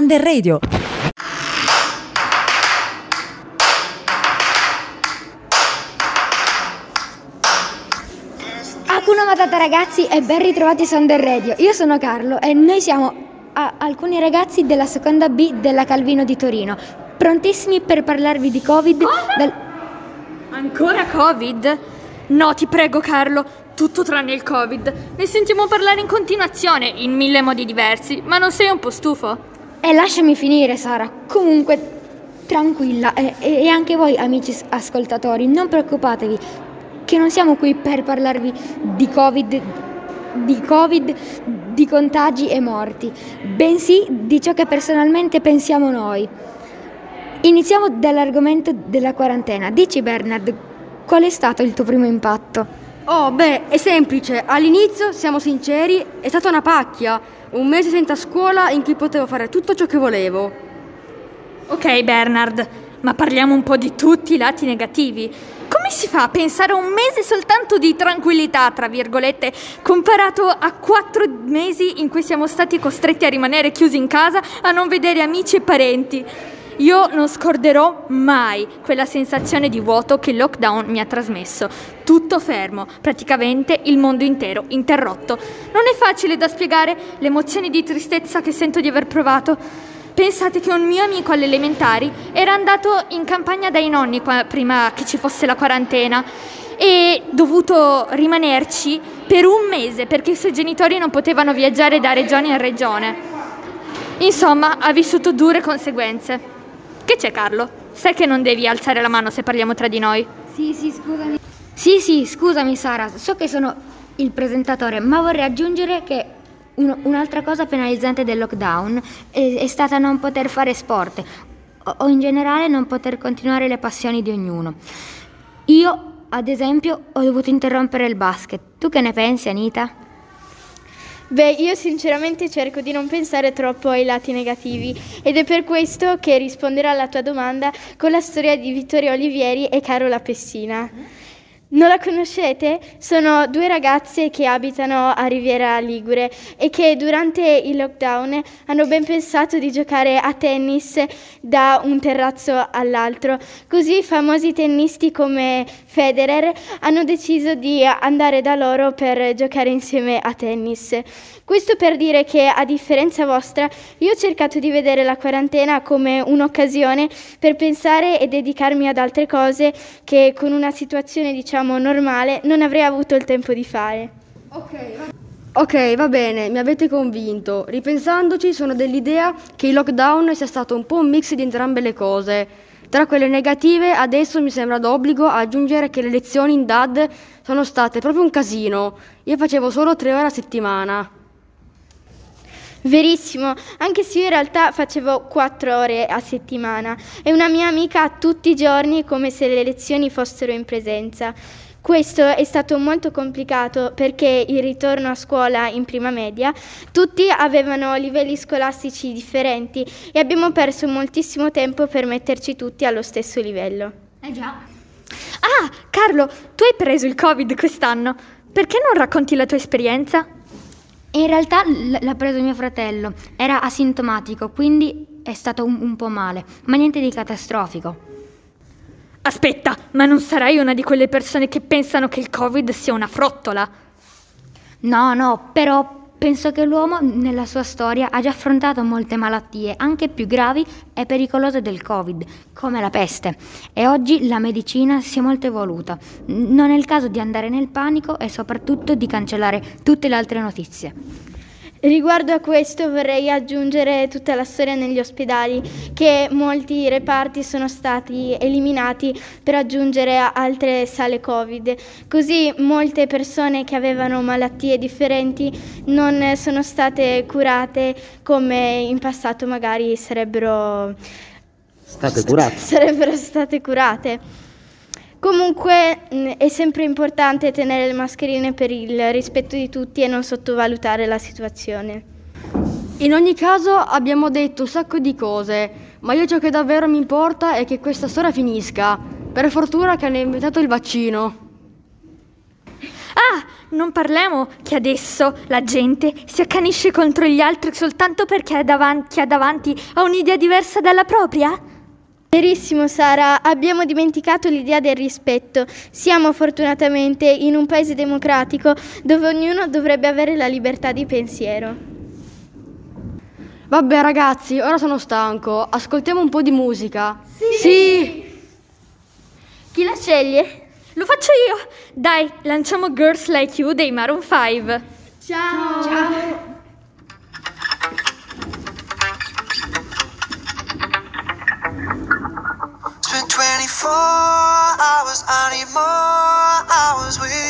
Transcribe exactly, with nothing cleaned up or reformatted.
Under Radio. Hakuna Matata ragazzi e ben ritrovati su Under Radio. Io sono Carlo e noi siamo a alcuni ragazzi della seconda B della Calvino di Torino, prontissimi per parlarvi di Covid. Cosa? Dal... Ancora Covid? No, ti prego Carlo, tutto tranne il Covid. Ne sentiamo parlare in continuazione, in mille modi diversi, ma non sei un po' stufo? E lasciami finire Sara, comunque tranquilla e, e anche voi amici ascoltatori, non preoccupatevi che non siamo qui per parlarvi di Covid, di Covid, di contagi e morti, bensì di ciò che personalmente pensiamo noi. Iniziamo dall'argomento della quarantena. Dici Bernard, qual è stato il tuo primo impatto? Oh, beh, è semplice. All'inizio, siamo sinceri, è stata una pacchia. Un mese senza scuola in cui potevo fare tutto ciò che volevo. Ok, Bernard, ma parliamo un po' di tutti i lati negativi. Come si fa a pensare a un mese soltanto di tranquillità, tra virgolette, comparato a quattro mesi in cui siamo stati costretti a rimanere chiusi in casa, a non vedere amici e parenti? Io non scorderò mai quella sensazione di vuoto che il lockdown mi ha trasmesso. Tutto fermo, praticamente il mondo intero interrotto. Non è facile da spiegare le emozioni di tristezza che sento di aver provato. Pensate che un mio amico alle elementari era andato in campagna dai nonni prima che ci fosse la quarantena e dovuto rimanerci per un mese perché i suoi genitori non potevano viaggiare da regione in regione. Insomma, ha vissuto dure conseguenze. Che c'è Carlo? Sai che non devi alzare la mano se parliamo tra di noi? Sì, sì, scusami. Sì, sì, scusami Sara, so che sono il presentatore, ma vorrei aggiungere che un, un'altra cosa penalizzante del lockdown è, è stata non poter fare sport o, o in generale non poter continuare le passioni di ognuno. Io, ad esempio, ho dovuto interrompere il basket. Tu che ne pensi, Anita? Beh, io sinceramente cerco di non pensare troppo ai lati negativi ed è per questo che risponderò alla tua domanda con la storia di Vittorio Olivieri e Carola Pessina. Non la conoscete? Sono due ragazze che abitano a Riviera Ligure e che durante il lockdown hanno ben pensato di giocare a tennis da un terrazzo all'altro. Così famosi tennisti come Federer hanno deciso di andare da loro per giocare insieme a tennis. Questo per dire che, a differenza vostra, io ho cercato di vedere la quarantena come un'occasione per pensare e dedicarmi ad altre cose che con una situazione, diciamo, normale, non avrei avuto il tempo di fare. Okay, va- ok, va bene, mi avete convinto. Ripensandoci sono dell'idea che il lockdown sia stato un po' un mix di entrambe le cose. Tra quelle negative, adesso mi sembra d'obbligo aggiungere che le lezioni in D A D sono state proprio un casino. Io facevo solo tre ore a settimana. Verissimo, anche se io in realtà facevo quattro ore a settimana e una mia amica tutti i giorni come se le lezioni fossero in presenza. Questo è stato molto complicato perché il ritorno a scuola in prima media tutti avevano livelli scolastici differenti e abbiamo perso moltissimo tempo per metterci tutti allo stesso livello. Eh già. Ah, Carlo, tu hai preso il Covid quest'anno, perché non racconti la tua esperienza? In realtà l- l'ha preso mio fratello, era asintomatico, quindi è stato un, un po' male, ma niente di catastrofico. Aspetta, ma non sarai una di quelle persone che pensano che il Covid sia una frottola? No, no, però penso che l'uomo nella sua storia ha già affrontato molte malattie, anche più gravi e pericolose del Covid, come la peste. E oggi la medicina si è molto evoluta. Non è il caso di andare nel panico e soprattutto di cancellare tutte le altre notizie. Riguardo a questo vorrei aggiungere tutta la storia negli ospedali, che molti reparti sono stati eliminati per aggiungere altre sale Covid. Così molte persone che avevano malattie differenti non sono state curate come in passato magari sarebbero state curate. Sarebbero state curate. Comunque è sempre importante tenere le mascherine per il rispetto di tutti e non sottovalutare la situazione. In ogni caso abbiamo detto un sacco di cose, ma io ciò che davvero mi importa è che questa storia finisca. Per fortuna che hanno inventato il vaccino. Ah, non parliamo che adesso la gente si accanisce contro gli altri soltanto perché è davanti, è davanti a un'idea diversa dalla propria? Verissimo Sara, abbiamo dimenticato l'idea del rispetto. Siamo fortunatamente in un paese democratico dove ognuno dovrebbe avere la libertà di pensiero. Vabbè ragazzi, ora sono stanco. Ascoltiamo un po' di musica. Sì! Sì. Chi la sceglie? Lo faccio io! Dai, lanciamo Girls Like You dei Maroon cinque. Ciao! Ciao! It's been twenty-four hours, I need more hours with